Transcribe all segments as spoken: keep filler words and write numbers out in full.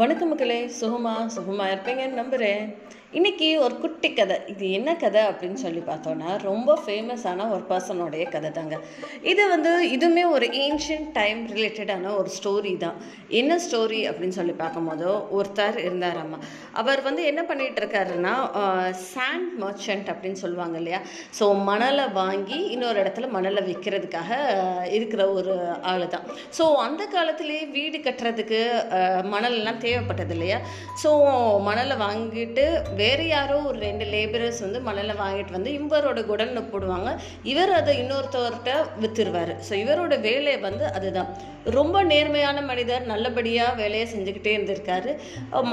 வணக்கம் மக்களே, சுகமாக சுகமாக இருப்பீங்கன்னு நம்புகிறேன். இன்றைக்கி ஒரு குட்டி கதை. இது என்ன கதை அப்படின்னு சொல்லி பார்த்தோன்னா, ரொம்ப ஃபேமஸான ஒரு பர்சனோடைய கதை தாங்க இது. வந்து இதுவுமே ஒரு ஏன்ஷியன்ட் டைம் ரிலேட்டடான ஒரு ஸ்டோரி தான். என்ன ஸ்டோரி அப்படின்னு சொல்லி பார்க்கும்போதோ, ஒருத்தர் இருந்தாராம்மா. அவர் வந்து என்ன பண்ணிகிட்டு இருக்காருன்னா, சாண்ட் மர்ச்சன்ட் அப்படின்னு சொல்லுவாங்க இல்லையா, ஸோ மணலை வாங்கி இன்னொரு இடத்துல மணலை விற்கிறதுக்காக இருக்கிற ஒரு ஆள் தான். ஸோ அந்த காலத்திலே வீடு கட்டுறதுக்கு மணல்லாம் தேவைப்பட்டது இல்லையா. ஸோ மணலை வாங்கிட்டு வேறு யாரோ ஒரு ரெண்டு லேபரர்ஸ் வந்து மணலை வாங்கிட்டு வந்து இவரோட குடல்ல போடுவாங்க. இவர் அதை இன்னொருத்தவர்கிட்ட வித்துருவார். ஸோ இவரோட வேலையை வந்து அதுதான். ரொம்ப நேர்மையான மனிதர், நல்லபடியாக வேலையை செஞ்சுக்கிட்டே இருந்திருக்காரு.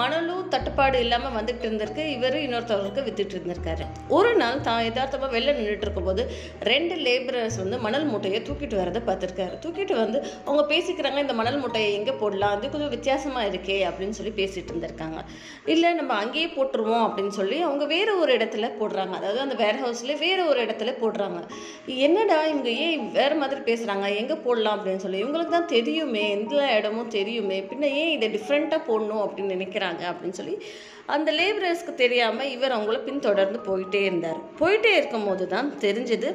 மணலும் தட்டுப்பாடு இல்லாமல் வந்துகிட்டு இருந்திருக்கு. இவர் இன்னொருத்தவருக்கு வித்துட்டு இருந்திருக்காரு. ஒரு நாள் தான் யதார்த்தமாக வெளில நின்றுட்டு இருக்கும்போது ரெண்டு லேபரர்ஸ் வந்து மணல் மூட்டையை தூக்கிட்டு வரதை பார்த்துருக்காரு. தூக்கிட்டு வந்து அவங்க பேசிக்கிறாங்க, இந்த மணல் மூட்டையை எங்கே போடலாம், அது கொஞ்சம் வித்தியாசமாக இருக்கே அப்படின்னு சொல்லி பேசிட்டு இருந்திருக்காங்க. இல்லை, நம்ம அங்கேயே போட்டுருவோம் அப்படின்னு சொல்லி அவங்க வேற ஒரு இடத்துல போடுறாங்க. அதாவது அந்த வேர் ஹவுஸ்ல வேற ஒரு இடத்துல போடுறாங்க. என்னடா இவங்க ஏன் வேற மாதிரி பேசுறாங்க, எங்க போடலாம் அப்படின்னு சொல்லி, இவங்களுக்கு தான் தெரியுமே, எந்த இடமும் தெரியுமே, பின்ன ஏன் இதை டிஃப்ரெண்டா போடணும் அப்படின்னு நினைக்கிறாங்க அப்படின்னு சொல்லி அந்த லேபரர்ஸ்க்கு தெரியாம இவர் அவங்கள பின்தொடர்ந்து போயிட்டே இருந்தார். போயிட்டே இருக்கும் போது தான் தெரிஞ்சது,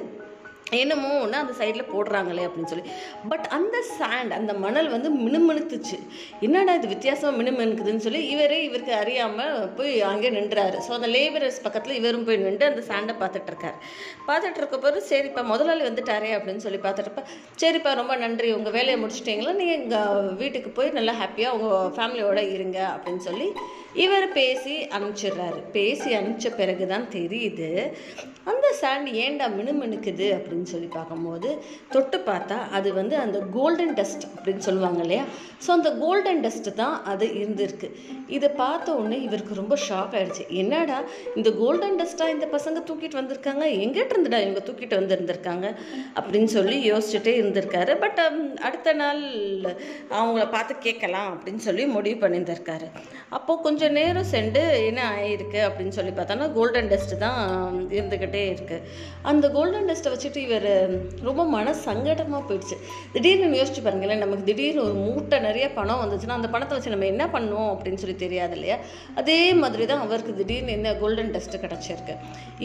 என்னமோ ஒன்று அந்த சைடில் போடுறாங்களே அப்படின்னு சொல்லி. பட் அந்த சாண்ட், அந்த மணல் வந்து மினுமினுத்துச்சு. என்னடா இது வித்தியாசமாக மினுமினுக்குதுன்னு சொல்லி இவரே இவருக்கு அறியாமல் போய் அங்கே நின்றாரு. ஸோ அந்த லேபரர்ஸ் பக்கத்தில் இவரும் போய் நின்று அந்த சாண்டை பார்த்துட்டு இருக்காரு. பார்த்துட்டு இருக்க போது, சரிப்பா முதலாளி வந்துட்டாரே அப்படின்னு சொல்லி பார்த்துட்டப்ப, சரிப்பா ரொம்ப நன்றி, உங்கள் வேலையை முடிச்சுட்டீங்களா, நீங்கள் எங்கள் வீட்டுக்கு போய் நல்லா ஹாப்பியாக உங்கள் ஃபேமிலியோடு இருங்க அப்படின்னு சொல்லி இவர் பேசி அனுப்பிச்சிடுறாரு. பேசி அனுப்பிச்ச பிறகு தான் தெரியுது, அந்த சாண்ட் ஏண்டா மினுமினுக்குது அப்படின்னு சொல்லி பார்க்கும்போது தொட்டு பார்த்தா அது வந்து அந்த கோல்டன் டஸ்ட் அப்படின்னு சொல்லுவாங்க இல்லையா, ஸோ அந்த கோல்டன் டஸ்ட் தான் அது இருந்திருக்கு. இதை பார்த்த உடனே இவருக்கு ரொம்ப ஷாக் ஆயிடுச்சு. என்னடா இந்த கோல்டன் டஸ்ட்டாக இந்த பசங்க தூக்கிட்டு வந்திருக்காங்க, எங்கிட்ட இருந்துடா இவங்க தூக்கிட்டு வந்துருந்துருக்காங்க அப்படின்னு சொல்லி யோசிச்சுட்டே இருந்திருக்காரு. பட் அடுத்த நாள் அவங்கள பார்த்து கேட்கலாம் அப்படின்னு சொல்லி முடிவு பண்ணியிருந்திருக்காரு. அப்போ கொஞ்சம் நேரம் சென்று என்ன ஆயிருக்கு அப்படின்னு சொல்லி பார்த்தோன்னா, கோல்டன் டஸ்ட் தான் இருந்துக்கிட்டே இருக்கு. அந்த கோல்டன் டஸ்ட்டை வச்சுட்டு இவர் ரொம்ப மன சங்கடமாக போயிடுச்சு. திடீர்னு யோசிச்சு பாருங்களேன், நமக்கு திடீர்னு ஒரு மூட்டை நிறைய பணம் வந்துச்சுன்னா அந்த பணத்தை வச்சு நம்ம என்ன பண்ணோம் அப்படின்னு சொல்லி தெரியாது இல்லையா. அதே மாதிரி தான் அவருக்கு திடீர்னு என்ன கோல்டன் டஸ்ட்டு கிடச்சிருக்கு.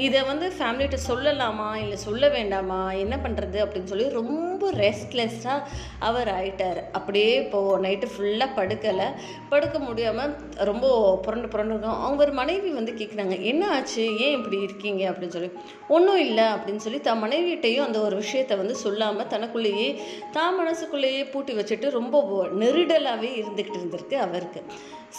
இதை வந்து ஃபேமிலிகிட்ட சொல்லலாமா இல்லை சொல்ல வேண்டாமா, என்ன பண்ணுறது அப்படின்னு சொல்லி ரொம்ப ரெஸ்ட்லெஸ்ஸாக அவர் ஆயிட்டார். அப்படியே இப்போது நைட்டு ஃபுல்லாக படுக்கலை, படுக்க முடியாமல் ரொம்ப புரண்டு புரண்டு இருக்கும். அவங்க ஒரு மனைவி வந்து கேட்குறாங்க, என்ன ஆச்சு, ஏன் இப்படி இருக்கீங்க அப்படின்னு சொல்லி. ஒன்றும் இல்லை அப்படின்னு சொல்லி தான் மனைவிகிட்ட அந்த ஒரு விஷயத்தை வந்து சொல்லாம தனக்குள்ளேயே தான் மனசுக்குள்ளேயே பூட்டி வச்சுட்டு ரொம்ப நெருடலாவே இருந்துகிட்டு இருந்திருக்கு அவருக்கு.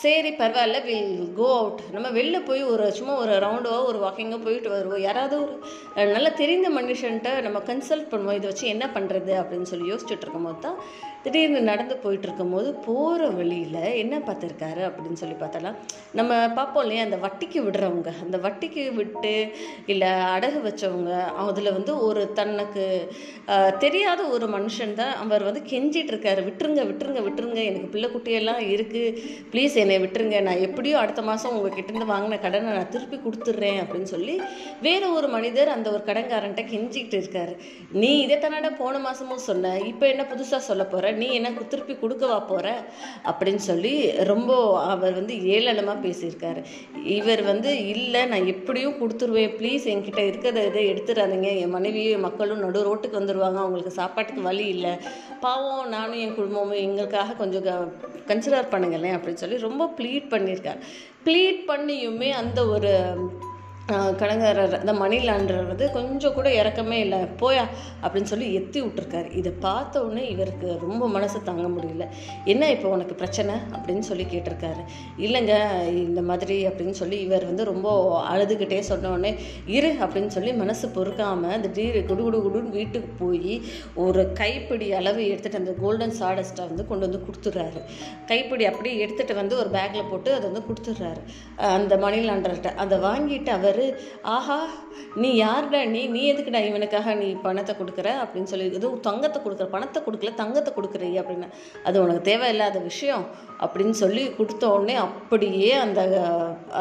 சரி பரவாயில்ல, வில் கோ அவுட், நம்ம வெளில போய் ஒரு சும்மா ஒரு ரவுண்டோ ஒரு வாக்கிங்கோ போயிட்டு வருவோம், யாராவது ஒரு நல்லா தெரிந்த மனுஷன்ட்ட நம்ம கன்சல்ட் பண்ணுவோம், இதை வச்சு என்ன பண்ணுறது அப்படின்னு சொல்லி யோசிச்சுட்டு இருக்கும் போது தான் திடீர்னு நடந்து போயிட்டு இருக்கும் போது போகிற வழியில் என்ன பார்த்துருக்காரு அப்படின்னு சொல்லி பார்த்தலாம். நம்ம பார்ப்போம் இல்லையா, அந்த வட்டிக்கு விடுறவங்க, அந்த வட்டிக்கு விட்டு இல்லை அடகு வச்சவங்க, அதில் வந்து ஒரு தனக்கு தெரியாத ஒரு மனுஷன் தான் அவர் வந்து கெஞ்சிட்டு இருக்காரு, விட்டுருங்க விட்டுருங்க விட்டுருங்க, எனக்கு பிள்ளை குட்டியெல்லாம் இருக்குது, ப்ளீஸ் என்னை விட்டுருங்க, நான் எப்படியோ அடுத்த மாதம் உங்கள் கிட்டேருந்து வாங்கின கடனை நான் திருப்பி கொடுத்துட்றேன் அப்படின்னு சொல்லி வேறு ஒரு மனிதர் அந்த ஒரு கடன்காரன்ட்ட கெஞ்சிக்கிட்டு இருக்காரு. நீ இதை தானடா போன மாதமும் சொன்ன, இப்போ என்ன புதுசாக சொல்ல போகிற, நீ என்ன திருப்பி கொடுக்கவா போகிற அப்படின்னு சொல்லி ரொம்ப அவர் வந்து ஏளனமாக பேசியிருக்காரு. இவர் வந்து இல்லை நான் எப்படியும் கொடுத்துருவேன், ப்ளீஸ் என்கிட்ட இருக்கிறத இதை எடுத்துடாதீங்க, என் மனைவியை மக்களும் நடு ரோட்டுக்கு வந்துடுவாங்க, அவங்களுக்கு சாப்பாட்டுக்கு வழி இல்லை, பாவம் நானும் என் குடும்பமும் எங்களுக்காக கொஞ்சம் கன்சிடர் பண்ணுங்களேன் அப்படின்னு சொல்லி ரொம்ப ப்ளீட் பண்ணியிருக்காரு. ப்ளீட் பண்ணியுமே அந்த ஒரு கடங்காரர், அந்த மணி லாண்டர் வந்து கொஞ்சம் கூட இறக்கமே இல்லை, போயா அப்படின்னு சொல்லி எத்தி விட்டுருக்காரு. இதை பார்த்த உடனே இவருக்கு ரொம்ப மனசு தாங்க முடியல. என்ன இப்போ உனக்கு பிரச்சனை அப்படின்னு சொல்லி கேட்டிருக்காரு. இல்லைங்க இந்த மாதிரி அப்படின்னு சொல்லி இவர் வந்து ரொம்ப அழுதுகிட்டே சொன்னோடனே இரு அப்படின்னு சொல்லி மனசு பொறுக்காமல் திடீர் குடுகுடு குடுன்னு வீட்டுக்கு போய் ஒரு கைப்பிடி அளவு எடுத்துகிட்டு அந்த கோல்டன் சாடஸ்ட்டை வந்து கொண்டு வந்து கொடுத்துட்றாரு. கைப்பிடி அப்படியே எடுத்துகிட்டு வந்து ஒரு பேக்கில் போட்டு அதை வந்து கொடுத்துட்றாரு அந்த மணி லாண்டர்கிட்ட. அதை வாங்கிட்டு அவர் சொல்கிறாரு, ஆஹா நீ யார்டா நீ நீ எதுக்குடா இவனுக்காக நீ பணத்தை கொடுக்குற அப்படின்னு சொல்லி, ஏதோ தங்கத்தை கொடுக்குற, பணத்தை கொடுக்கல தங்கத்தை கொடுக்குறீ அப்படின்னு, அது உனக்கு தேவையில்லாத விஷயம் அப்படின்னு சொல்லி கொடுத்த உடனே அப்படியே அந்த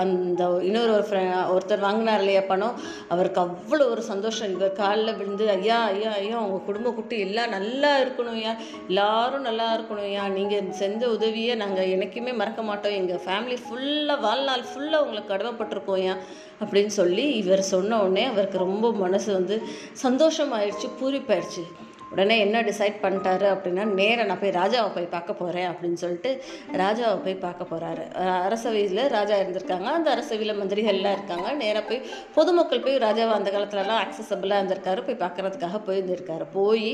அந்த இன்னொரு ஒரு ஃப்ரெ ஒருத்தர் வாங்கினார் இல்லையா பணம், அவருக்கு அவ்வளோ ஒரு சந்தோஷம். இவர் காலில் விழுந்து ஐயா ஐயா ஐயா அவங்க குடும்ப குட்டி எல்லாம் நல்லா இருக்கணும் ஐயா, எல்லோரும் நல்லா இருக்கணும் ஐயா, நீங்கள் செஞ்ச உதவியை நாங்கள் என்றைக்குமே மறக்க மாட்டோம், எங்கள் ஃபேமிலி ஃபுல்லாக வாழ்நாள் ஃபுல்லாக உங்களுக்கு கடமைப்பட்டிருக்கோம் ஐயா அப்படின்னு சொல்லி இவர் சொன்ன உடனே அவருக்கு ரொம்ப மனசு வந்து சந்தோஷமாயிடுச்சு, பூரிப்பாயிடுச்சு. உடனே என்ன டிசைட் பண்ணிட்டாரு அப்படின்னா, நேராக நான் போய் ராஜாவை போய் பார்க்க போகிறேன் அப்படின்னு சொல்லிட்டு ராஜாவை போய் பார்க்க போகிறாரு. அரசவையில் ராஜா இருந்திருக்காங்க, அந்த அரசவையில் மந்திரிகள்லாம் இருக்காங்க. நேராக போய் பொதுமக்கள் போய் ராஜாவை அந்த காலத்துலலாம் ஆக்சசபிளாக இருந்திருக்காரு, போய் பார்க்குறதுக்காக போயிருந்திருக்காரு. போய்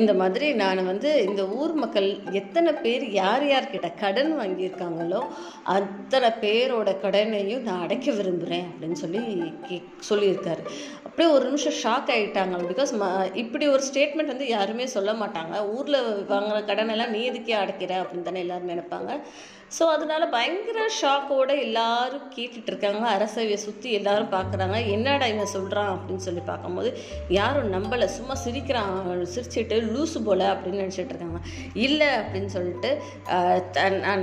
இந்த மாதிரி நான் வந்து இந்த ஊர் மக்கள் எத்தனை பேர் யார் யார்கிட்ட கடன் வாங்கியிருக்காங்களோ அத்தனை பேரோட கடனையும் நான் அடைக்க விரும்புகிறேன் அப்படின்னு சொல்லி கே சொல்லியிருக்காரு. அப்படியே ஒரு நிமிஷம் ஷாக் ஆகிட்டாங்க. பிகாஸ் இப்படி ஒரு ஸ்டேட்மெண்ட் வந்து யாருமே சொல்ல மாட்டாங்க. ஊரில் வாங்குற கடனெல்லாம் நீ எதுக்கே அடைக்கிற அப்படின்னு தானே எல்லாரும் நினைப்பாங்க. ஸோ அதனால பயங்கர ஷாக்கோடு எல்லாரும் கேட்டுட்டு இருக்காங்க. அரசவையை சுற்றி எல்லாரும் பார்க்குறாங்க, என்னடா இவன் சொல்கிறான் அப்படின்னு சொல்லி பார்க்கும்போது யாரும் நம்பலை, சும்மா சிரிக்கிறான், சிரிச்சுட்டு லூசு போல அப்படின்னு நினச்சிட்டு இருக்காங்க. இல்லை அப்படின்னு சொல்லிட்டு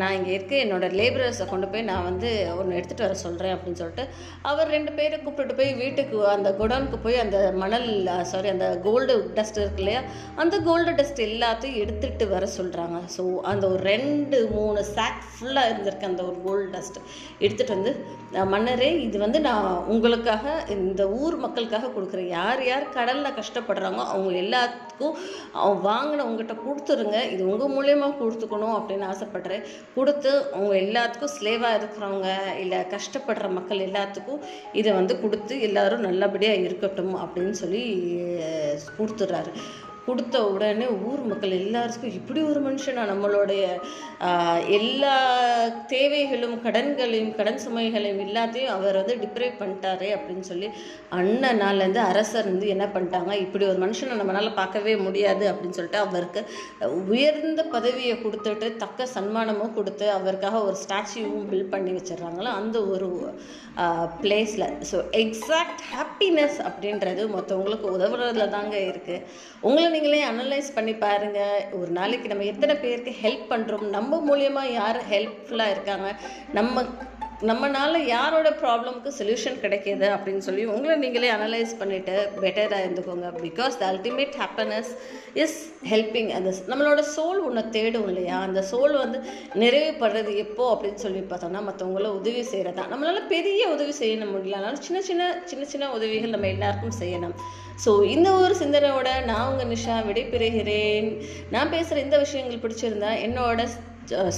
நான் இங்கே இருக்க என்னோட லேபரர்ஸை கொண்டு போய் நான் வந்து ஒன்று எடுத்துகிட்டு வர சொல்கிறேன் அப்படின்னு சொல்லிட்டு அவர் ரெண்டு பேரை கூப்பிட்டு போய் வீட்டுக்கு அந்த குடோனுக்கு போய் அந்த மணல் சாரி அந்த கோல்டு டஸ்ட் இருக்கு இல்லையா, அந்த கோல்டு டஸ்ட் எல்லாத்தையும் எடுத்துகிட்டு வர சொல்கிறாங்க. ஸோ அந்த ஒரு ரெண்டு மூணு சாக்ஸ் ஃபுல்லாக இருந்திருக்கு அந்த ஒரு கோல்டு டஸ்ட் எடுத்துகிட்டு வந்து, மன்னரே இது வந்து நான் உங்களுக்காக இந்த ஊர் மக்களுக்காக கொடுக்குறேன், யார் யார் கடலில் கஷ்டப்படுறாங்க அவங்க எல்லாத்துக்கும் அவங்க வாங்கின உங்கள்கிட்ட கொடுத்துருங்க, இது உங்கள் மூலயமா கொடுத்துக்கணும் அப்படின்னு ஆசைப்படுறேன். கொடுத்து அவங்க எல்லாத்துக்கும் ஸ்லேவாக இருக்கிறவங்க இல்லை கஷ்டப்படுற மக்கள் எல்லாத்துக்கும் இதை வந்து கொடுத்து எல்லோரும் நல்லபடியாக இருக்கட்டும் அப்படின்னு சொல்லி கொடுத்துட்றாரு. கொடுத்த உடனே ஊர் மக்கள் எல்லாருக்கும் இப்படி ஒரு மனுஷனா, நம்மளுடைய எல்லா தேவைகளும் கடன்களையும் கடன் சுமைகளையும் எல்லாத்தையும் அவர் வந்து டிப்ரைவ் பண்ணிட்டாரு அப்படின்னு சொல்லி அன்ன நாள்லேருந்து அரசர் வந்து என்ன பண்ணிட்டாங்க, இப்படி ஒரு மனுஷனை நம்மளால் பார்க்கவே முடியாது அப்படின்னு சொல்லிட்டு அவருக்கு உயர்ந்த பதவியை கொடுத்துட்டு தக்க சன்மானமும் கொடுத்து அவருக்காக ஒரு ஸ்டாச்சுவும் பில்ட் பண்ணி வச்சிடறாங்களோ அந்த ஒரு பிளேஸில். ஸோ எக்ஸாக்ட் ஹாப்பினஸ் அப்படின்றது மற்றவங்களுக்கு உதவுறதுல தாங்க இருக்குது. உங்களை நீங்களே அனலைஸ் பண்ணி பாருங்கள். ஒரு நாளைக்கு நம்ம எத்தனை பேருக்கு ஹெல்ப் பண்ணுறோம், நம்ம மூலயமா யார் ஹெல்ப்ஃபுல்லாக இருக்காங்க, நம்ம நம்மளால் யாரோட ப்ராப்ளமுக்கு சொல்யூஷன் கிடைக்கிது அப்படின்னு சொல்லி உங்களை நீங்களே அனலைஸ் பண்ணிவிட்டு பெட்டராக இருந்துக்கோங்க. Because the ultimate happiness is helping. அந்த நம்மளோட சோல் ஒன்று தேடும் இல்லையா, அந்த சோல் வந்து நிறைவுப்படுறது எப்போது அப்படின்னு சொல்லி பார்த்தோம்னா மற்றவங்கள உதவி செய்கிறதான். நம்மளால் பெரிய உதவி செய்யணும் முடியலனாலும் சின்ன சின்ன சின்ன சின்ன உதவிகள் நம்ம எல்லாருக்கும் செய்யணும். ஸோ இந்த ஒரு சிந்தனையோட நான் உங்கள் நிஷா விடைபெறுகிறேன். நான் பேசுகிற இந்த விஷயங்கள் பிடிச்சிருந்தா என்னோட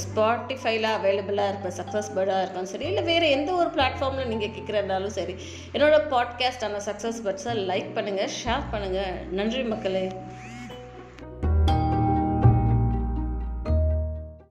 ஸ்பாட்டிஃபைல அவைலபிளாக இருப்பேன், சக்ஸஸ் பர்டாக இருக்கும் சரி, இல்லை வேறு எந்த ஒரு பிளாட்ஃபார்மில் நீங்கள் கேட்குறதாலும் சரி, என்னோடய பாட்காஸ்டான சக்ஸஸ் பர்ட்ஸை லைக் பண்ணுங்கள், ஷேர் பண்ணுங்கள். நன்றி மக்களே.